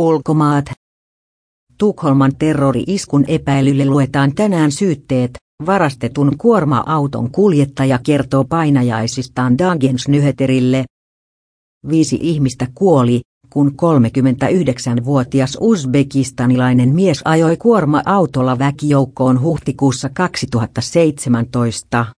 Ulkomaat. Tukholman terrori-iskun epäilylle luetaan tänään syytteet. Varastetun kuorma-auton kuljettaja kertoo painajaisistaan Dagens Nyheterille. 5 ihmistä kuoli, kun 39-vuotias uzbekistanilainen mies ajoi kuorma-autolla väkijoukkoon huhtikuussa 2017.